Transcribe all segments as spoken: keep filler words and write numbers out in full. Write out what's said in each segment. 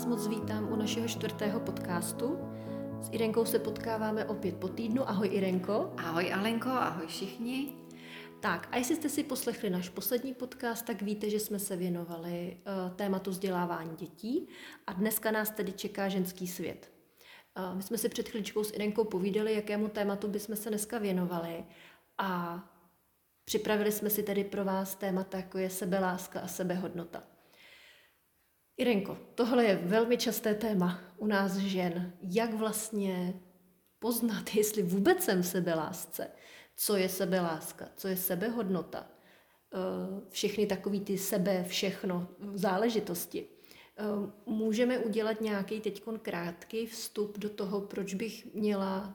vás moc vítám u našeho čtvrtého podcastu. S Irenkou se potkáváme opět po týdnu. Ahoj Irenko. Ahoj Alenko, ahoj všichni. Tak a jestli jste si poslechli náš poslední podcast, tak víte, že jsme se věnovali uh, tématu vzdělávání dětí a dneska nás tedy čeká ženský svět. Uh, my jsme si před chvíličkou s Irenkou povídali, jakému tématu bychom se dneska věnovali a připravili jsme si tedy pro vás témata, jako je sebeláska a sebehodnota. Irenko, tohle je velmi časté téma u nás žen. Jak vlastně poznat, jestli vůbec jsem v sebelásce? Co je sebeláska? Co je sebehodnota? Všechny takový ty sebe, všechno, záležitosti. Můžeme udělat nějaký teďkon krátký vstup do toho, proč bych měla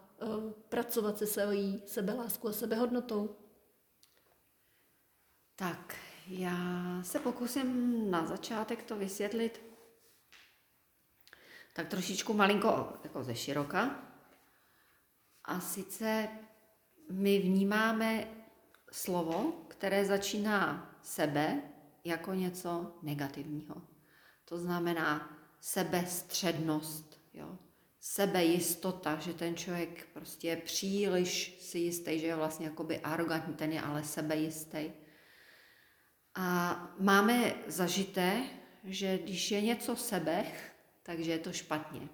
pracovat se svojí sebeláskou a sebehodnotou? Tak, já se pokusím na začátek to vysvětlit tak trošičku malinko jako ze široka. A sice my vnímáme slovo, které začíná sebe, jako něco negativního. To znamená sebestřednost, jo? Sebejistota, že ten člověk prostě je příliš si jistý, že je vlastně jakoby arrogantní, ten je ale sebejistý. A máme zažité, že když je něco sebe, takže je to špatně.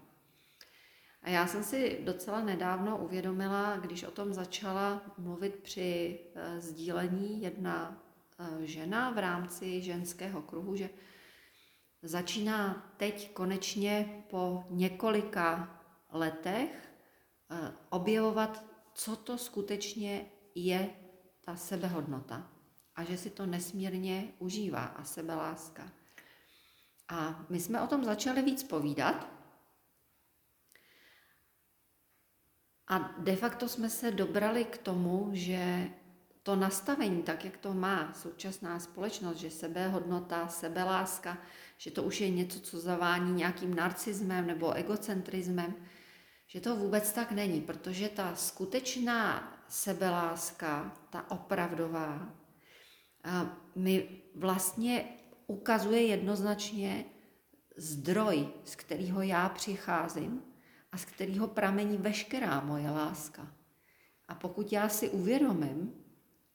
A já jsem si docela nedávno uvědomila, když o tom začala mluvit při sdílení jedna žena v rámci ženského kruhu, že začíná teď konečně po několika letech objevovat, co to skutečně je ta sebehodnota. A že si to nesmírně užívá a sebeláska. A my jsme o tom začali víc povídat. A de facto jsme se dobrali k tomu, že to nastavení, tak jak to má současná společnost, že sebehodnota, sebeláska, že to už je něco, co zavání nějakým narcismem nebo egocentrismem, že to vůbec tak není, protože ta skutečná sebeláska, ta opravdová, mi vlastně ukazuje jednoznačně zdroj, z kterého já přicházím a z kterého pramení veškerá moje láska. A pokud já si uvědomím,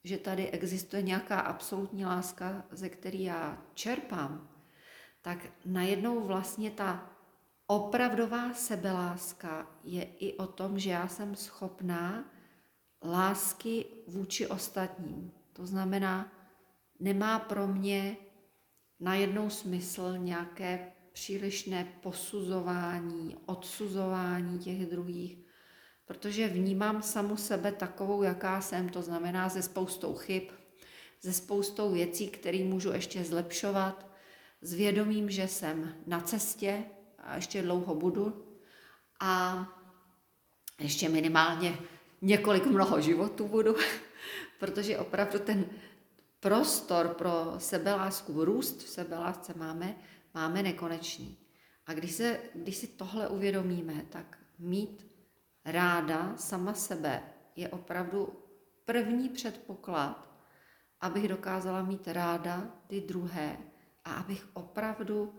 že tady existuje nějaká absolutní láska, ze které já čerpám, tak najednou vlastně ta opravdová sebeláska je i o tom, že já jsem schopná lásky vůči ostatním. To znamená, nemá pro mě najednou smysl nějaké přílišné posuzování, odsuzování těch druhých, protože vnímám samu sebe takovou, jaká jsem, to znamená se spoustou chyb, se spoustou věcí, které můžu ještě zlepšovat, s vědomím, že jsem na cestě a ještě dlouho budu a ještě minimálně několik mnoho životů budu, protože opravdu ten prostor pro sebelásku, růst v sebelásce máme, máme nekonečný. A když, se, když si tohle uvědomíme, tak mít ráda sama sebe je opravdu první předpoklad, abych dokázala mít ráda ty druhé a abych opravdu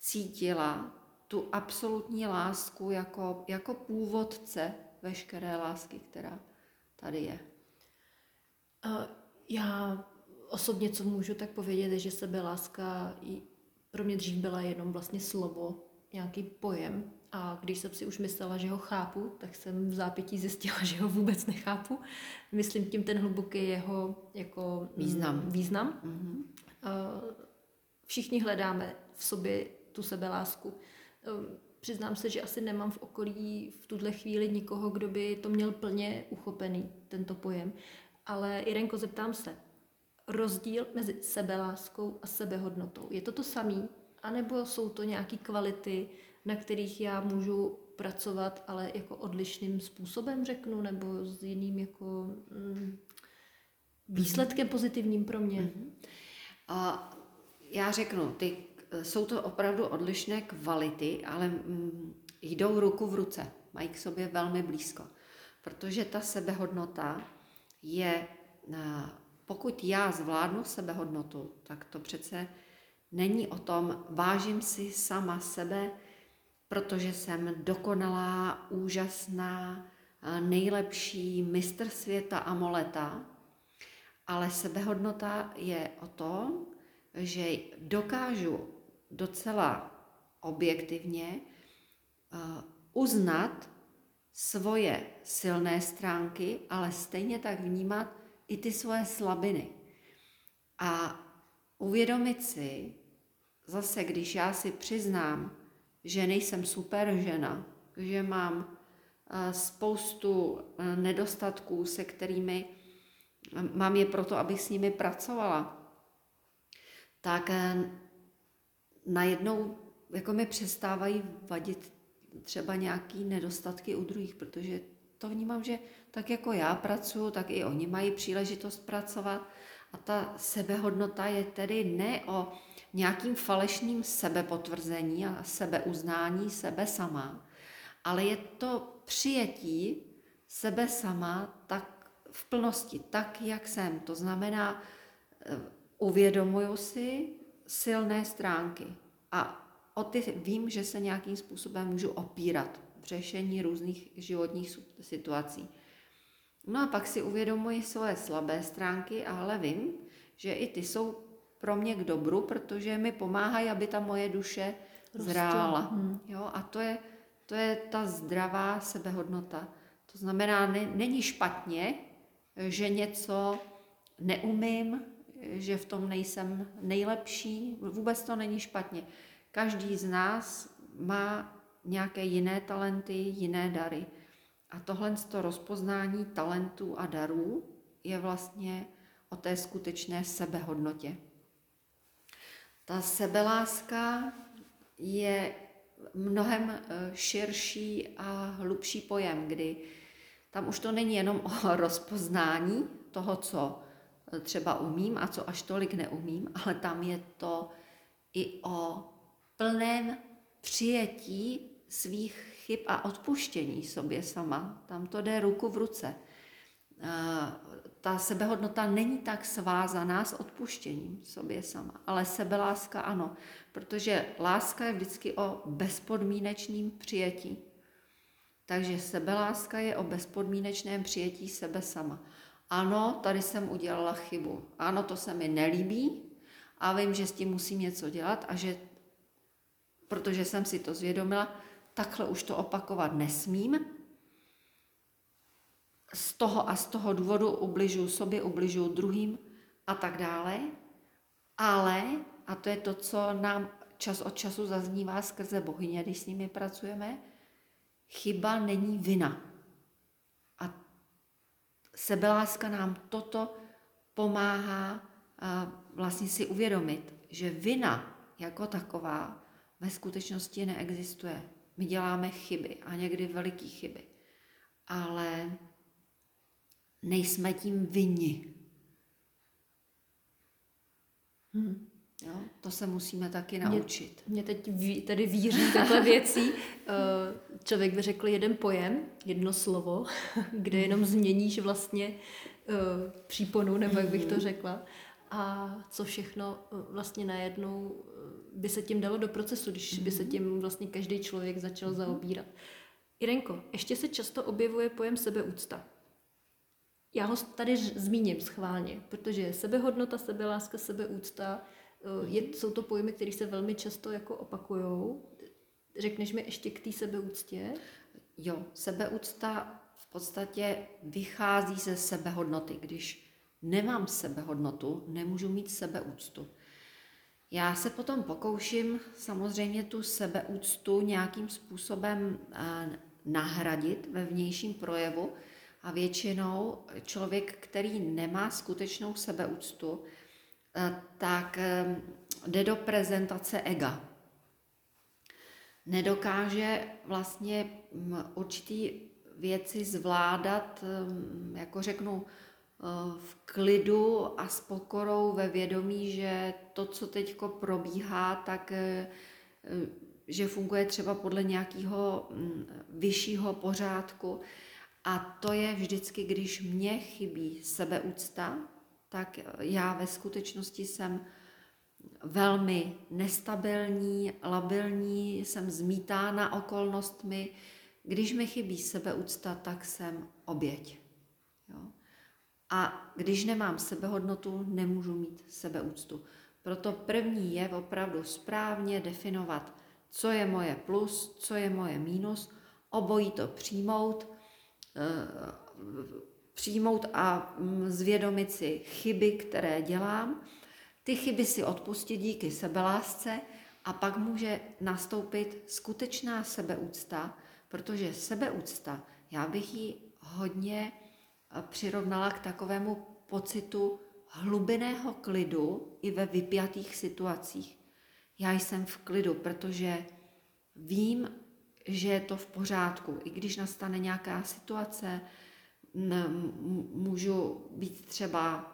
cítila tu absolutní lásku jako, jako původce veškeré lásky, která tady je. A já osobně, co můžu tak povědět, je, že sebeláska pro mě dřív byla jenom vlastně slovo, nějaký pojem. A když jsem si už myslela, že ho chápu, tak jsem v zápětí zjistila, že ho vůbec nechápu. Myslím tím ten hluboký jeho jako význam. význam. Mm-hmm. Všichni hledáme v sobě tu sebelásku. Přiznám se, že asi nemám v okolí v tuhle chvíli nikoho, kdo by to měl plně uchopený, tento pojem. Ale Irenko, zeptám se, rozdíl mezi sebeláskou a sebehodnotou. Je to to samý? A nebo jsou to nějaké kvality, na kterých já můžu pracovat, ale jako odlišným způsobem řeknu, nebo s jiným jako mm, výsledkem pozitivním pro mě? Mm-hmm. A já řeknu, ty, jsou to opravdu odlišné kvality, ale mm, jdou ruku v ruce, mají k sobě velmi blízko. Protože ta sebehodnota je, pokud já zvládnu sebehodnotu, tak to přece Není o tom, vážím si sama sebe, protože jsem dokonalá, úžasná, nejlepší mistr světa a moleta, ale sebehodnota je o tom, že dokážu docela objektivně uznat svoje silné stránky, ale stejně tak vnímat i ty svoje slabiny. A uvědomit si, zase když já si přiznám, že nejsem super žena, že mám spoustu nedostatků, se kterými mám je proto, abych s nimi pracovala, tak najednou jako mi přestávají vadit třeba nějaký nedostatky u druhých, protože to vnímám, že tak jako já pracuju, tak i oni mají příležitost pracovat. A ta sebehodnota je tedy ne o nějakým falešným sebepotvrzení a sebeuznání sebe sama, ale je to přijetí sebe sama tak v plnosti, tak, jak jsem. To znamená, uvědomuju si silné stránky a o ty vím, že se nějakým způsobem můžu opírat v řešení různých životních situací. No a pak si uvědomuji svoje slabé stránky, ale vím, že i ty jsou pro mě k dobru, protože mi pomáhají, aby ta moje duše zrála. Jo, a to je, to je ta zdravá sebehodnota. To znamená, ne, není špatně, že něco neumím, že v tom nejsem nejlepší. Vůbec to není špatně. Každý z nás má nějaké jiné talenty, jiné dary. A tohle to rozpoznání talentů a darů je vlastně o té skutečné sebehodnotě. Ta sebeláska je mnohem širší a hlubší pojem, kdy tam už to není jenom o rozpoznání toho, co třeba umím a co až tolik neumím, ale tam je to i o plném přijetí svých chyb a odpuštění sobě sama. Tam to jde ruku v ruce. Ta sebehodnota není tak svázaná s odpuštěním sobě sama, ale sebeláska ano, protože láska je vždycky o bezpodmínečném přijetí. Takže sebeláska je o bezpodmínečném přijetí sebe sama. Ano, tady jsem udělala chybu. Ano, to se mi nelíbí a vím, že s tím musím něco dělat a že, protože jsem si to zvědomila, takhle už to opakovat nesmím. Z toho a z toho důvodu ubližuju sobě, ubližuju druhým a tak dále. Ale, a to je to, co nám čas od času zaznívá skrze bohyně, když s nimi pracujeme, chyba není vina. A sebeláska nám toto pomáhá vlastně si uvědomit, že vina jako taková ve skutečnosti neexistuje. My děláme chyby a někdy veliké chyby, ale nejsme tím vinni. Hmm. Jo? To se musíme taky naučit. Mě, mě teď ví, tady víří takhle věcí. Člověk by řekl jeden pojem, jedno slovo, kde jenom změníš vlastně příponu, nebo jak bych to řekla. A co všechno vlastně najednou by se tím dalo do procesu, když by se tím vlastně každý člověk začal zaobírat. Irenko, ještě se často objevuje pojem sebeúcta. Já ho tady zmíním schválně, protože sebehodnota, sebeláska, sebeúcta, je, jsou to pojmy, které se velmi často jako opakujou. Řekneš mi ještě k té sebeúctě? Jo, sebeúcta v podstatě vychází ze sebehodnoty, když nemám sebehodnotu, nemůžu mít sebeúctu. Já se potom pokouším samozřejmě tu sebeúctu nějakým způsobem nahradit ve vnějším projevu a většinou člověk, který nemá skutečnou sebeúctu, tak jde do prezentace ega. Nedokáže vlastně určitý věci zvládat, jako řeknu, v klidu a s pokorou ve vědomí, že to, co teďko probíhá, tak že funguje třeba podle nějakého vyššího pořádku. A to je vždycky, když mně chybí sebeúcta, tak já ve skutečnosti jsem velmi nestabilní, labilní, jsem zmítána okolnostmi. Když mi chybí sebeúcta, tak jsem oběť. Jo? A když nemám sebehodnotu, nemůžu mít sebeúctu. Proto první je opravdu správně definovat, co je moje plus, co je moje mínus, obojí to přijmout, přijmout a zvědomit si chyby, které dělám. Ty chyby si odpustit díky sebelásce a pak může nastoupit skutečná sebeúcta, protože sebeúcta, já bych ji hodně přirovnala k takovému pocitu hlubinného klidu i ve vypjatých situacích. Já jsem v klidu, protože vím, že je to v pořádku. I když nastane nějaká situace, můžu být třeba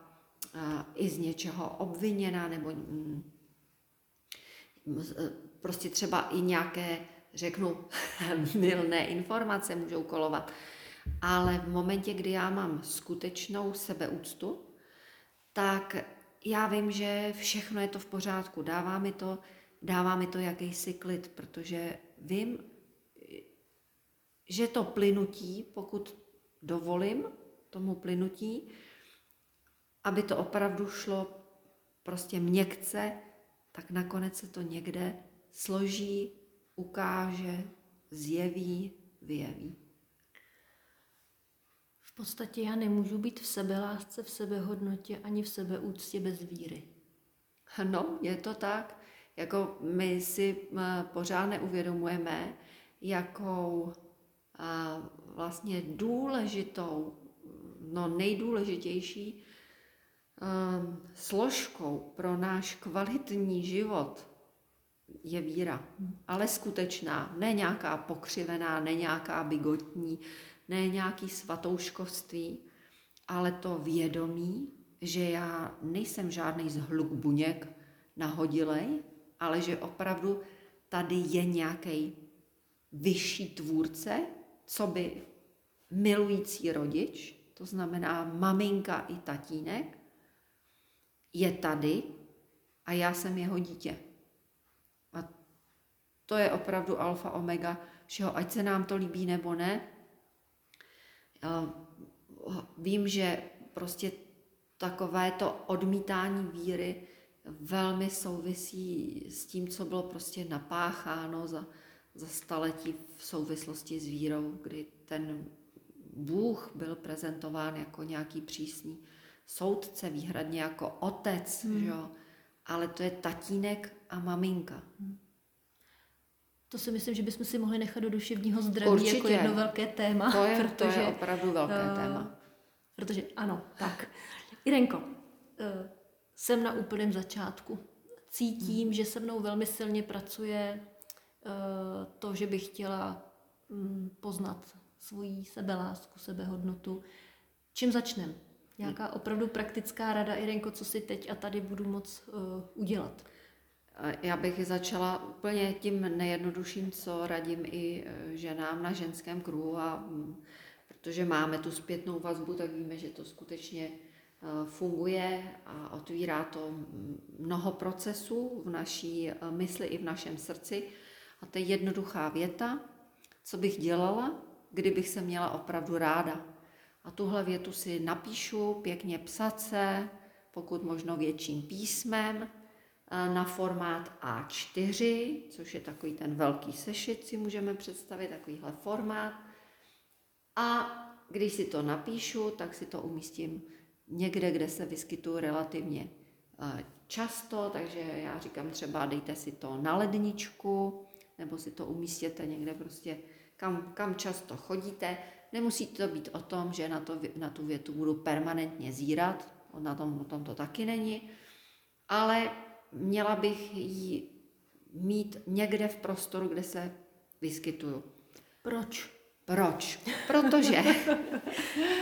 i z něčeho obviněna, nebo prostě třeba i nějaké, řeknu, mylné informace můžou kolovat. Ale v momentě, kdy já mám skutečnou sebeúctu, tak já vím, že všechno je to v pořádku. Dává mi to, dává mi to jakýsi klid, protože vím, že to plynutí, pokud dovolím tomu plynutí, aby to opravdu šlo prostě měkce, tak nakonec se to někde složí, ukáže, zjeví, vyjeví. V podstatě já nemůžu být v sebelásce, v sebehodnotě ani v sebeúctě bez víry. No, je to tak. Jako my si pořád neuvědomujeme, jakou a vlastně důležitou, no nejdůležitější složkou pro náš kvalitní život je víra, ale skutečná, ne nějaká pokřivená, ne nějaká bigotní, ne nějaký svatouškovství, ale to vědomí, že já nejsem žádný zhluk buněk nahodilej, ale že opravdu tady je nějaký vyšší tvůrce, coby milující rodič, to znamená maminka i tatínek, je tady a já jsem jeho dítě. A to je opravdu alfa omega všeho, ať se nám to líbí nebo ne. Vím, že prostě takové to odmítání víry velmi souvisí s tím, co bylo prostě napácháno za, za staletí v souvislosti s vírou, kdy ten Bůh byl prezentován jako nějaký přísný soudce, výhradně jako otec, hmm. jo? Ale to je tatínek a maminka. Hmm. To si myslím, že bychom si mohli nechat do duševního zdraví. Určitě. Jako jedno velké téma. To je, protože, to je opravdu velké uh, téma. Protože ano, tak. Irenko, uh, jsem na úplném začátku. Cítím, hmm. že se mnou velmi silně pracuje uh, to, že bych chtěla um, poznat svoji sebelásku, sebehodnotu. Čím začneme? Nějaká opravdu praktická rada, Irenko, co si teď a tady budu moc uh, udělat? Já bych začala úplně tím nejjednodušším, co radím i ženám na ženském kruhu, a protože máme tu zpětnou vazbu, tak víme, že to skutečně funguje a otvírá to mnoho procesů v naší mysli i v našem srdci. A to je jednoduchá věta, co bych dělala, kdybych se měla opravdu ráda. A tuhle větu si napíšu pěkně psace, pokud možno větším písmem, na formát á čtyři, což je takový ten velký sešit, si můžeme představit, takovýhle formát. A když si to napíšu, tak si to umístím někde, kde se vyskytuju relativně často, takže já říkám třeba dejte si to na ledničku, nebo si to umístěte někde prostě, kam, kam často chodíte. Nemusí to být o tom, že na, to, na tu větu budu permanentně zírat, na tom, o tom to taky není, ale měla bych ji mít někde v prostoru, kde se vyskytuju. Proč? Proč? Protože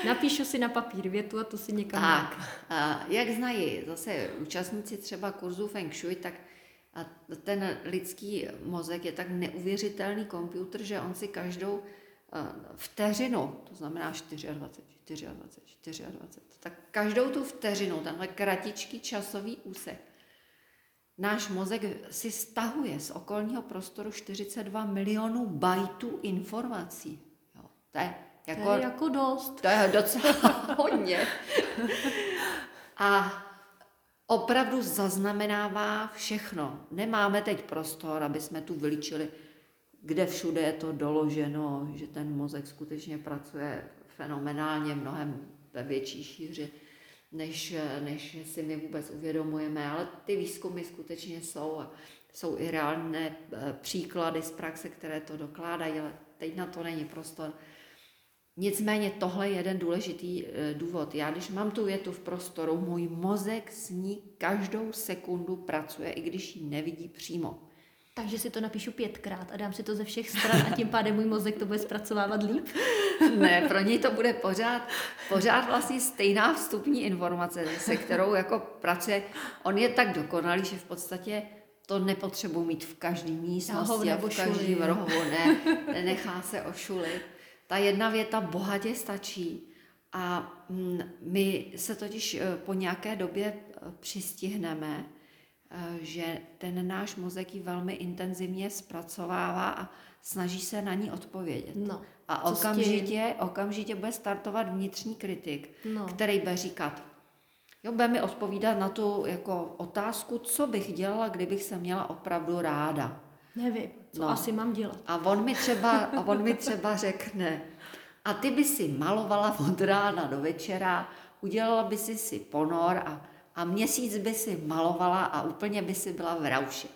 napíšu si na papír větu a to si někam... Tak, a jak znají zase účastníci třeba kurzu Feng Shui, tak ten lidský mozek je tak neuvěřitelný počítač, že on si každou vteřinu, to znamená dvacet čtyři, dvacet čtyři, dvacet čtyři, tak každou tu vteřinu, tenhle kratičký časový úsek Náš mozek si stahuje z okolního prostoru čtyřicet dva milionů bajtů informací. Jo, to, je jako, to je jako dost. To je docela hodně. A opravdu zaznamenává všechno. Nemáme teď prostor, aby jsme tu vyličili, kde všude je to doloženo, že ten mozek skutečně pracuje fenomenálně, mnohem ve větší šíři, než, než si my vůbec uvědomujeme. Ale ty výzkumy skutečně jsou a jsou i reálné příklady z praxe, které to dokládají, ale teď na to není prostor. Nicméně tohle je jeden důležitý důvod. Já, když mám tu větu v prostoru, můj mozek s ní každou sekundu pracuje, i když ji nevidí přímo. Takže si to napíšu pětkrát a dám si to ze všech stran a tím pádem můj mozek to bude zpracovávat líp? Ne, pro něj to bude pořád, pořád vlastně stejná vstupní informace, se kterou jako pracuje. On je tak dokonalý, že v podstatě to nepotřebuji mít v každý místnosti a v každém rohu. Ne, nenechá se ošulit. Ta jedna věta bohatě stačí a my se totiž po nějaké době přistihneme, že ten náš mozek ji velmi intenzivně zpracovává a snaží se na ní odpovědět. No, a okamžitě, okamžitě bude startovat vnitřní kritik, no. který bude říkat, jo, bude mi odpovídat na tu jako otázku, co bych dělala, kdybych se měla opravdu ráda. Nevím, co no. asi mám dělat. A on mi třeba, a on mi třeba řekne, a ty by si malovala od rána do večera, udělala by si si ponor a A měsíc by si malovala a úplně by si byla v rauši.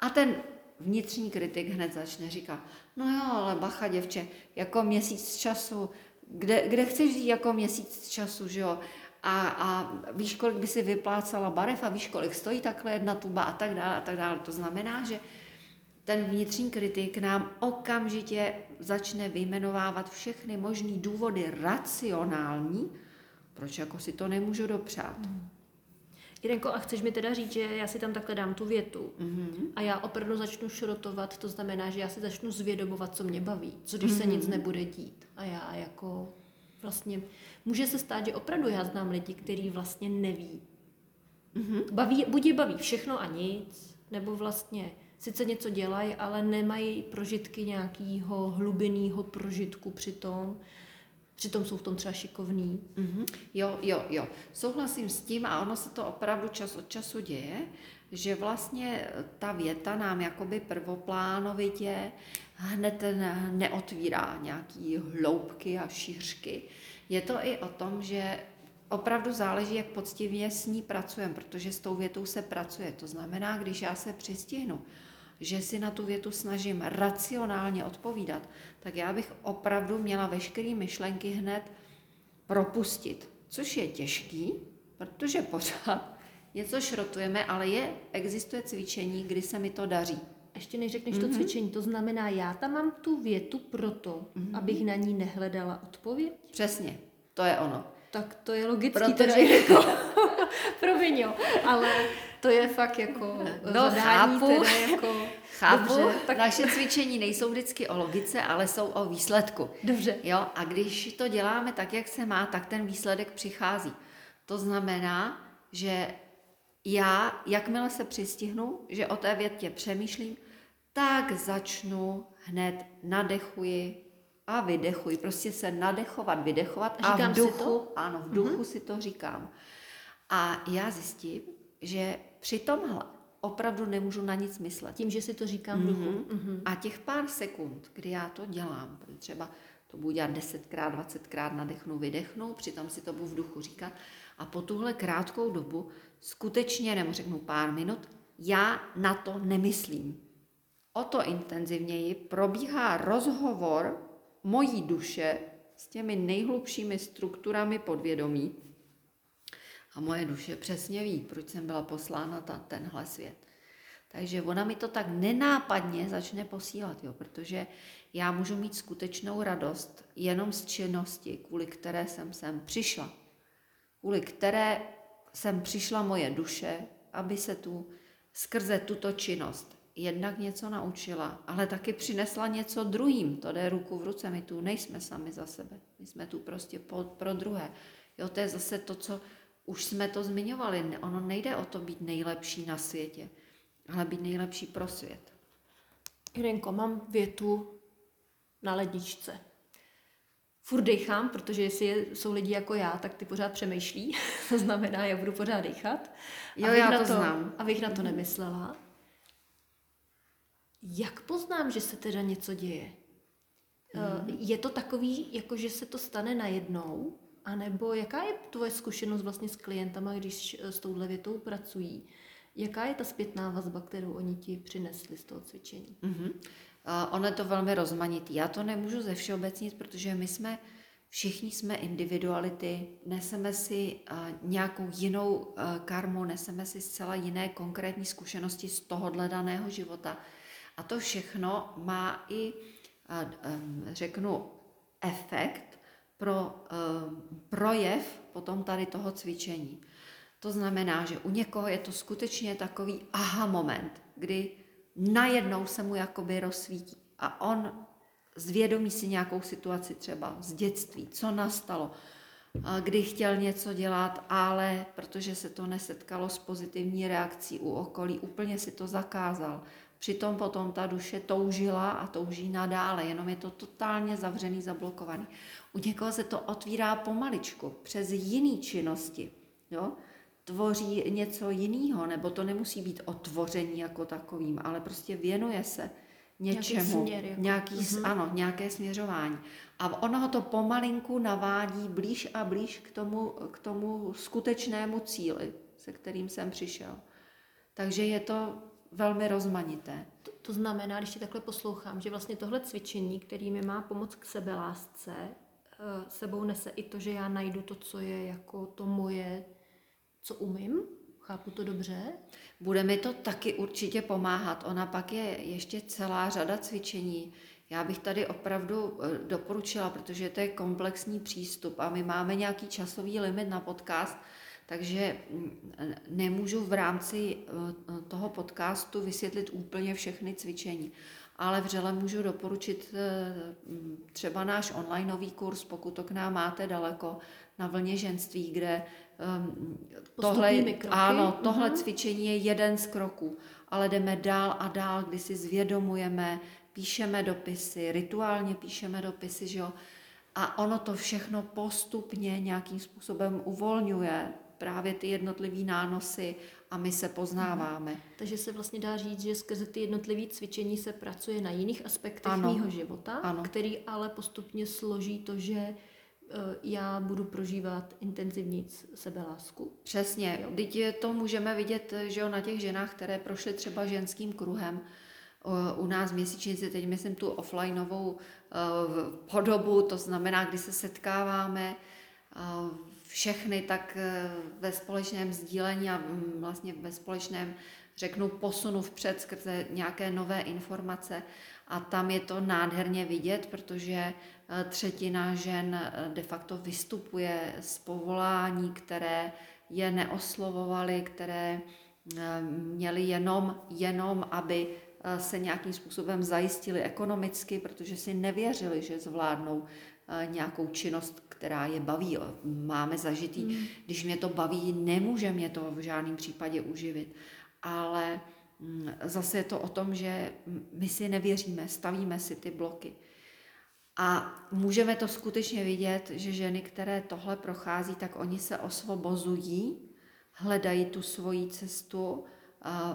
A ten vnitřní kritik hned začne říkat, no jo, ale bacha, děvče, jako měsíc času, kde, kde chceš jít jako měsíc času, že jo? A, a víš, kolik by si vyplácala barev a víš, kolik stojí takhle jedna tuba a tak dále a tak dále. To znamená, že ten vnitřní kritik nám okamžitě začne vyjmenovávat všechny možné důvody racionální, proč jako si to nemůžu dopřát. Hmm. Jirenko, a chceš mi teda říct, že já si tam takhle dám tu větu mm-hmm. a já opravdu začnu šrotovat, to znamená, že já si začnu zvědomovat, co mě baví, co když mm-hmm. se nic nebude dít. A já jako vlastně, může se stát, že opravdu já znám lidi, který vlastně neví. Mm-hmm. Baví, buď je baví všechno a nic, nebo vlastně sice něco dělají, ale nemají prožitky nějakého hlubinného prožitku při tom, přitom jsou v tom třeba šikovný. Mm-hmm. Jo, jo, jo. Souhlasím s tím a ono se to opravdu čas od času děje, že vlastně ta věta nám jakoby prvoplánovitě hned neotvírá nějaký hloubky a šířky. Je to i o tom, že opravdu záleží, jak poctivě s ní pracujeme, protože s tou větou se pracuje. To znamená, když já se přistihnu, že si na tu větu snažím racionálně odpovídat, tak já bych opravdu měla veškeré myšlenky hned propustit, což je těžký, protože pořád něco šrotujeme, ale je, existuje cvičení, kdy se mi to daří. Ještě než řekneš mm-hmm. to cvičení, to znamená, já tam mám tu větu proto, mm-hmm. abych na ní nehledala odpověď? Přesně, to je ono. Tak to je logický, protože teda jako, promiň, jo, ale to je fakt jako no, zadání, chápu, teda jako... Chápu, dobře, tak... naše cvičení nejsou vždycky o logice, ale jsou o výsledku. Dobře. Jo, a když to děláme tak, jak se má, tak ten výsledek přichází. To znamená, že já, jakmile se přistihnu, že o té větě přemýšlím, tak začnu hned nadechuji, a vydechuji, prostě se nadechovat, vydechovat a, a v duchu, ano, v duchu mm-hmm. si to říkám. A já zjistím, že při tomhle opravdu nemůžu na nic myslet. Tím, že si to říkám mm-hmm. v duchu. Mm-hmm. A těch pár sekund, kdy já to dělám, třeba to budu dělat desetkrát, dvacetkrát, nadechnu, vydechnu, přitom si to budu v duchu říkat. A po tuhle krátkou dobu, skutečně, nebo řeknu pár minut, já na to nemyslím. O to intenzivněji probíhá rozhovor mojí duše s těmi nejhlubšími strukturami podvědomí. A moje duše přesně ví, proč jsem byla poslána na tenhle svět. Takže ona mi to tak nenápadně začne posílat, jo, protože já můžu mít skutečnou radost jenom z činnosti, kvůli které jsem sem přišla. Kvůli které sem přišla moje duše, aby se tu skrze tuto činnost jednak něco naučila, ale taky přinesla něco druhým. To jde ruku v ruce, my tu nejsme sami za sebe. My jsme tu prostě po, pro druhé. Jo, to je zase to, co už jsme to zmiňovali. Ono nejde o to být nejlepší na světě. ale být nejlepší pro svět. Jirenko, mám větu na ledničce. Furt dejchám, protože jestli jsou lidi jako já, tak ty pořád přemýšlí. To znamená, já budu pořád dejchat. Jo, abych já na to, to znám. Abych na to nemyslela. Jak poznám, že se teda něco děje? Mm. Je to takový, jako že se to stane najednou? A nebo jaká je tvoje zkušenost vlastně s klientama, když s touhle větou pracují? Jaká je ta zpětná vazba, kterou oni ti přinesli z toho cvičení? Mm-hmm. Uh, ono je to velmi rozmanitý. Já to nemůžu ze všeobecnit, protože my jsme, všichni jsme individuality, neseme si uh, nějakou jinou uh, karmu, neseme si zcela jiné konkrétní zkušenosti z tohohle daného života. A to všechno má i, uh, um, řeknu, efekt pro uh, projev potom tady toho cvičení. To znamená, že u někoho je to skutečně takový aha moment, kdy najednou se mu jakoby rozsvítí a on zvědomí si nějakou situaci třeba z dětství, co nastalo, kdy chtěl něco dělat, ale protože se to nesetkalo s pozitivní reakcí u okolí, úplně si to zakázal. Přitom potom ta duše toužila a touží nadále, jenom je to totálně zavřený, zablokovaný. U někoho se to otvírá pomaličku, přes jiný činnosti, jo? Tvoří něco jiného, nebo to nemusí být o tvoření jako takovým, ale prostě věnuje se něčemu, nějaký, nějaký mm-hmm. ano, nějaké směřování. A ono ho to pomalinku navádí blíž a blíž k tomu, k tomu skutečnému cíli, se kterým jsem přišel. Takže je to velmi rozmanité. To, to znamená, když ti takhle poslouchám, že vlastně tohle cvičení, který mi má pomoct k sebelásce, sebou nese i to, že já najdu to, co je jako to moje, co umím, chápu to dobře. Bude mi to taky určitě pomáhat. Ona pak je ještě celá řada cvičení. Já bych tady opravdu doporučila, protože to je komplexní přístup a my máme nějaký časový limit na podcast, takže nemůžu v rámci toho podcastu vysvětlit úplně všechny cvičení. Ale vřele můžu doporučit třeba náš onlineový kurz, pokud to k nám máte daleko, na vlně ženství, kde um, tohle, ano, tohle cvičení je jeden z kroků, ale jdeme dál a dál, kdy si zvědomujeme, píšeme dopisy, rituálně píšeme dopisy, že jo? A ono to všechno postupně nějakým způsobem uvolňuje právě ty jednotlivý nánosy a my se poznáváme. Aha. Takže se vlastně dá říct, že skrze ty jednotlivé cvičení se pracuje na jiných aspektech mýho života, ano. Který ale postupně složí to, že já budu prožívat intenzivní sebelásku. Přesně. Teď to můžeme vidět, že jo, na těch ženách, které prošly třeba ženským kruhem. U nás v měsíčnici, teď myslím tu offlineovou podobu, to znamená, kdy se setkáváme všechny tak ve společném sdílení a vlastně ve společném, řeknu, posunu vpřed skrze nějaké nové informace. A tam je to nádherně vidět, protože třetina žen de facto vystupuje z povolání, které je neoslovovaly, které měly jenom, jenom, aby se nějakým způsobem zajistily ekonomicky, protože si nevěřily, že zvládnou nějakou činnost, která je baví. Máme zažitý, mm. když mě to baví, nemůže mě to v žádném případě uživit. Ale zase je to o tom, že my si nevěříme, stavíme si ty bloky. A můžeme to skutečně vidět, že ženy, které tohle prochází, tak oni se osvobozují, hledají tu svoji cestu,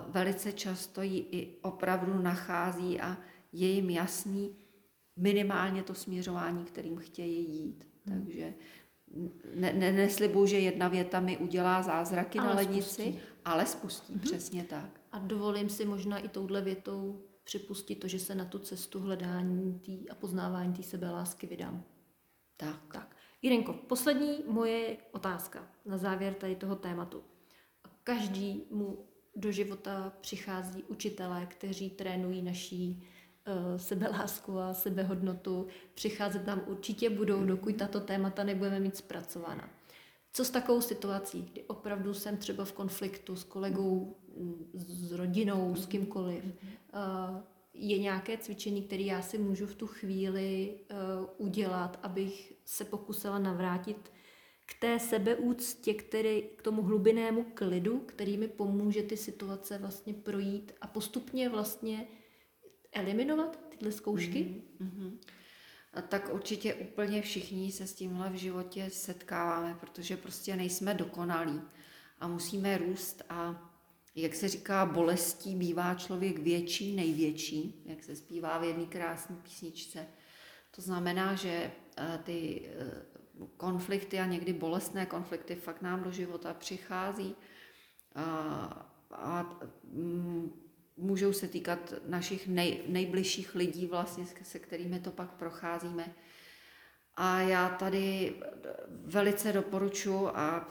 velice často ji i opravdu nachází a je jim jasný minimálně to směřování, kterým chtějí jít. Hmm. Takže ne, ne, neslibuji, že jedna věta mi udělá zázraky ale na lednici, spustí. ale spustí, hmm. přesně tak. A dovolím si možná i touhle větou připustit to, že se na tu cestu hledání tý a poznávání té sebelásky vydám. Tak. tak. Jirenko, poslední moje otázka na závěr tady toho tématu. Každý mu do života přichází učitelé, kteří trénují naší uh, sebelásku a sebehodnotu. Přicházet nám určitě budou, dokud tato témata nebudeme mít zpracována. Co s takovou situací, kdy opravdu jsem třeba v konfliktu s kolegou, s rodinou, s kýmkoliv, je nějaké cvičení, které já si můžu v tu chvíli udělat, abych se pokusila navrátit k té sebeúctě, který, k tomu hlubinnému klidu, který mi pomůže ty situace vlastně projít a postupně vlastně eliminovat tyhle zkoušky. Mm-hmm. A tak určitě úplně všichni se s tímhle v životě setkáváme, protože prostě nejsme dokonalí a musíme růst a jak se říká, bolestí bývá člověk větší, největší, jak se zpívá v jedné krásné písničce. To znamená, že ty konflikty a někdy bolestné konflikty fakt nám do života přichází a, a můžou se týkat našich nej, nejbližších lidí, vlastně, se kterými to pak procházíme. A já tady velice doporučuji a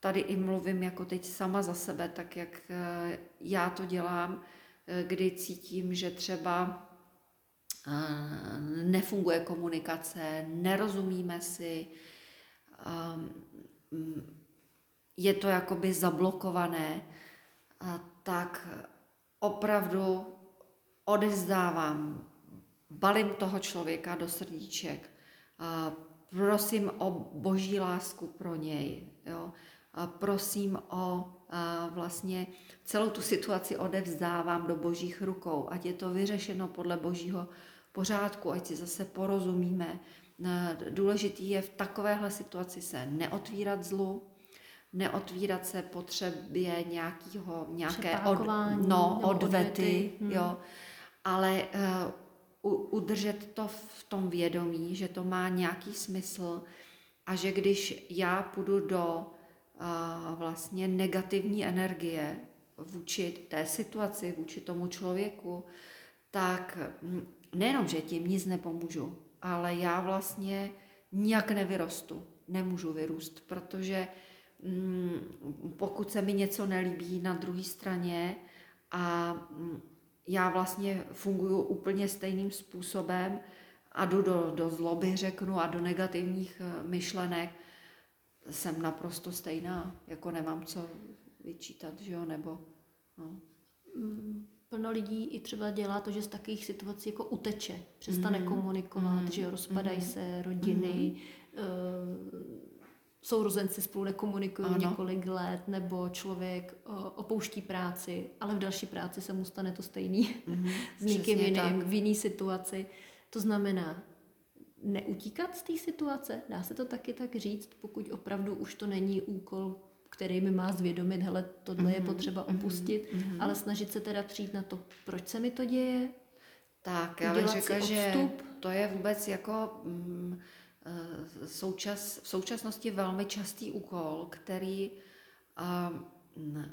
tady i mluvím jako teď sama za sebe, tak jak já to dělám, kdy cítím, že třeba nefunguje komunikace, nerozumíme si, je to jakoby zablokované, tak opravdu odevzdávám, balím toho člověka do srdíček, prosím o boží lásku pro něj, jo? A prosím o a vlastně celou tu situaci odevzdávám do božích rukou, ať je to vyřešeno podle božího pořádku, ať si zase porozumíme. Důležitý je v takovéhle situaci se neotvírat zlu, neotvírat se potřebě nějakého, nějaké od, no, odvety, hmm. jo, ale uh, udržet to v tom vědomí, že to má nějaký smysl a že když já půjdu do a vlastně negativní energie vůči té situaci, vůči tomu člověku, tak nejenom, že tím nic nepomůžu, ale já vlastně nijak nevyrostu, nemůžu vyrůst, protože mm, pokud se mi něco nelíbí na druhé straně a mm, já vlastně funguju úplně stejným způsobem a jdu do, do zloby, řeknu, a do negativních myšlenek, jsem naprosto stejná, jako nemám co vyčítat, že jo, nebo... No. Plno lidí i třeba dělá to, že z takových situací jako uteče, přestane mm. komunikovat, mm. že jo, rozpadají mm. se rodiny, mm. sourozenci spolu nekomunikují ano. několik let, nebo člověk opouští práci, ale v další práci se mu stane to stejný mm. s někým jiným, v jiný situaci. To znamená, neutíkat z té situace, dá se to taky tak říct, pokud opravdu už to není úkol, který mi má zvědomit, hele, tohle mm-hmm. je potřeba opustit, mm-hmm. ale snažit se teda přijít na to, proč se mi to děje, tak, já bych řekla, že to je vůbec jako mm, součas, v současnosti velmi častý úkol, který um,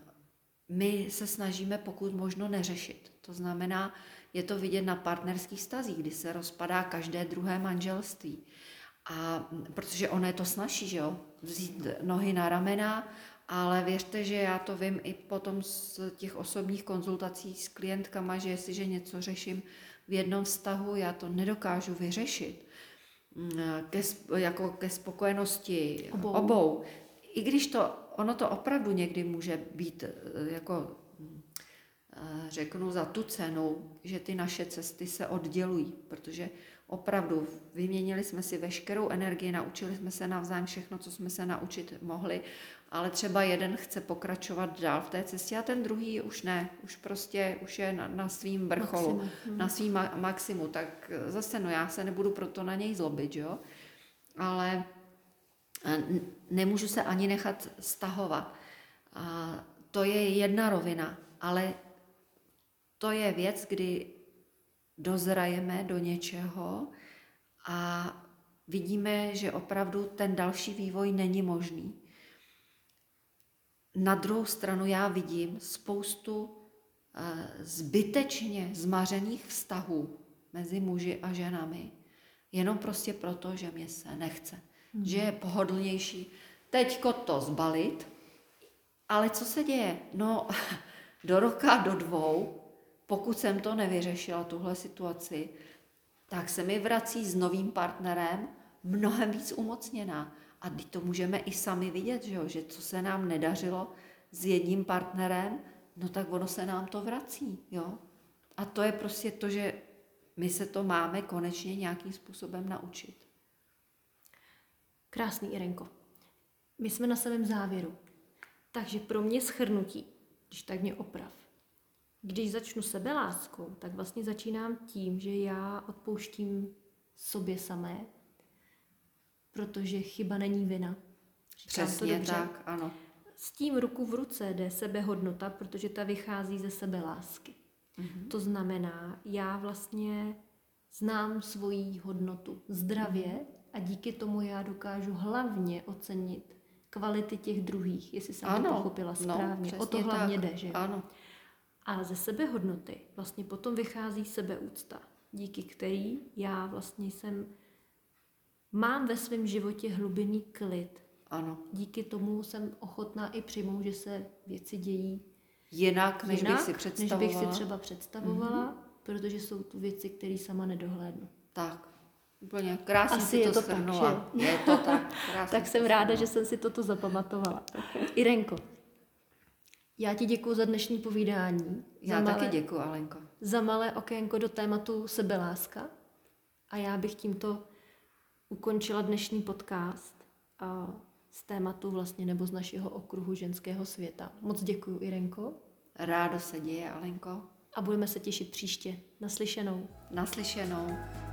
my se snažíme pokud možno neřešit. To znamená, je to vidět na partnerských stazích, kdy se rozpadá každé druhé manželství. A protože ono je to snaží, že jo, vzít nohy na ramena, ale věřte, že já to vím i potom z těch osobních konzultací s klientkama, že jestliže něco řeším v jednom vztahu, já to nedokážu vyřešit ke, jako ke spokojenosti obou. obou. I když to, ono to opravdu někdy může být jako... řeknu za tu cenu, že ty naše cesty se oddělují, protože opravdu vyměnili jsme si veškerou energii, naučili jsme se navzájem všechno, co jsme se naučit mohli, ale třeba jeden chce pokračovat dál v té cestě a ten druhý už ne, už prostě už je na, na svým vrcholu, maximum. na svým ma- maximu, tak zase no já se nebudu proto na něj zlobit, jo? Ale nemůžu se ani nechat stahovat. A to je jedna rovina, ale to je věc, kdy dozrajeme do něčeho a vidíme, že opravdu ten další vývoj není možný. Na druhou stranu já vidím spoustu zbytečně zmařených vztahů mezi muži a ženami, jenom prostě proto, že mě se nechce. Mm. Že je pohodlnější teďko to zbalit, ale co se děje? No, do roka, do dvou, pokud jsem to nevyřešila, tuhle situaci, tak se mi vrací s novým partnerem mnohem víc umocněná. A teď to můžeme i sami vidět, že, jo? Že co se nám nedařilo s jedním partnerem, no tak ono se nám to vrací. Jo? A to je prostě to, že my se to máme konečně nějakým způsobem naučit. Krásný, Irenko. My jsme na samém závěru. Takže pro mě shrnutí, když tak mě oprav. Když začnu sebeláskou, tak vlastně začínám tím, že já odpouštím sobě samé, protože chyba není vina. Říkám Přesně tak, ano. S tím ruku v ruce jde sebehodnota, protože ta vychází ze sebelásky. Mm-hmm. To znamená, já vlastně znám svoji hodnotu zdravě mm-hmm. a díky tomu já dokážu hlavně ocenit kvality těch druhých, jestli jsem ano, to pochopila správně. No, o to hlavně tak. jde, že? Ano. A ze sebehodnoty vlastně potom vychází sebeúcta, díky který já vlastně jsem, mám ve svém životě hlubinný klid. Ano. Díky tomu jsem ochotná i přijmout, že se věci dějí jinak, než, jinak, bych, si představovala. než bych si třeba představovala, mm-hmm. protože jsou tu věci, které sama nedohlédnu. Tak, úplně krásně Asi si to, to shrnula. Tak, je to tak. Tak jsem ráda, shrnula. Že jsem si toto zapamatovala. Irenko, já ti děkuju za dnešní povídání. Já malé, taky děkuju, Alenko. Za malé okénko do tématu sebeláska. A já bych tímto ukončila dnešní podcast a z tématu vlastně nebo z našeho okruhu ženského světa. Moc děkuju, Irenko. Rádo se děje, Alenko. A budeme se těšit příště. Naslyšenou. Naslyšenou.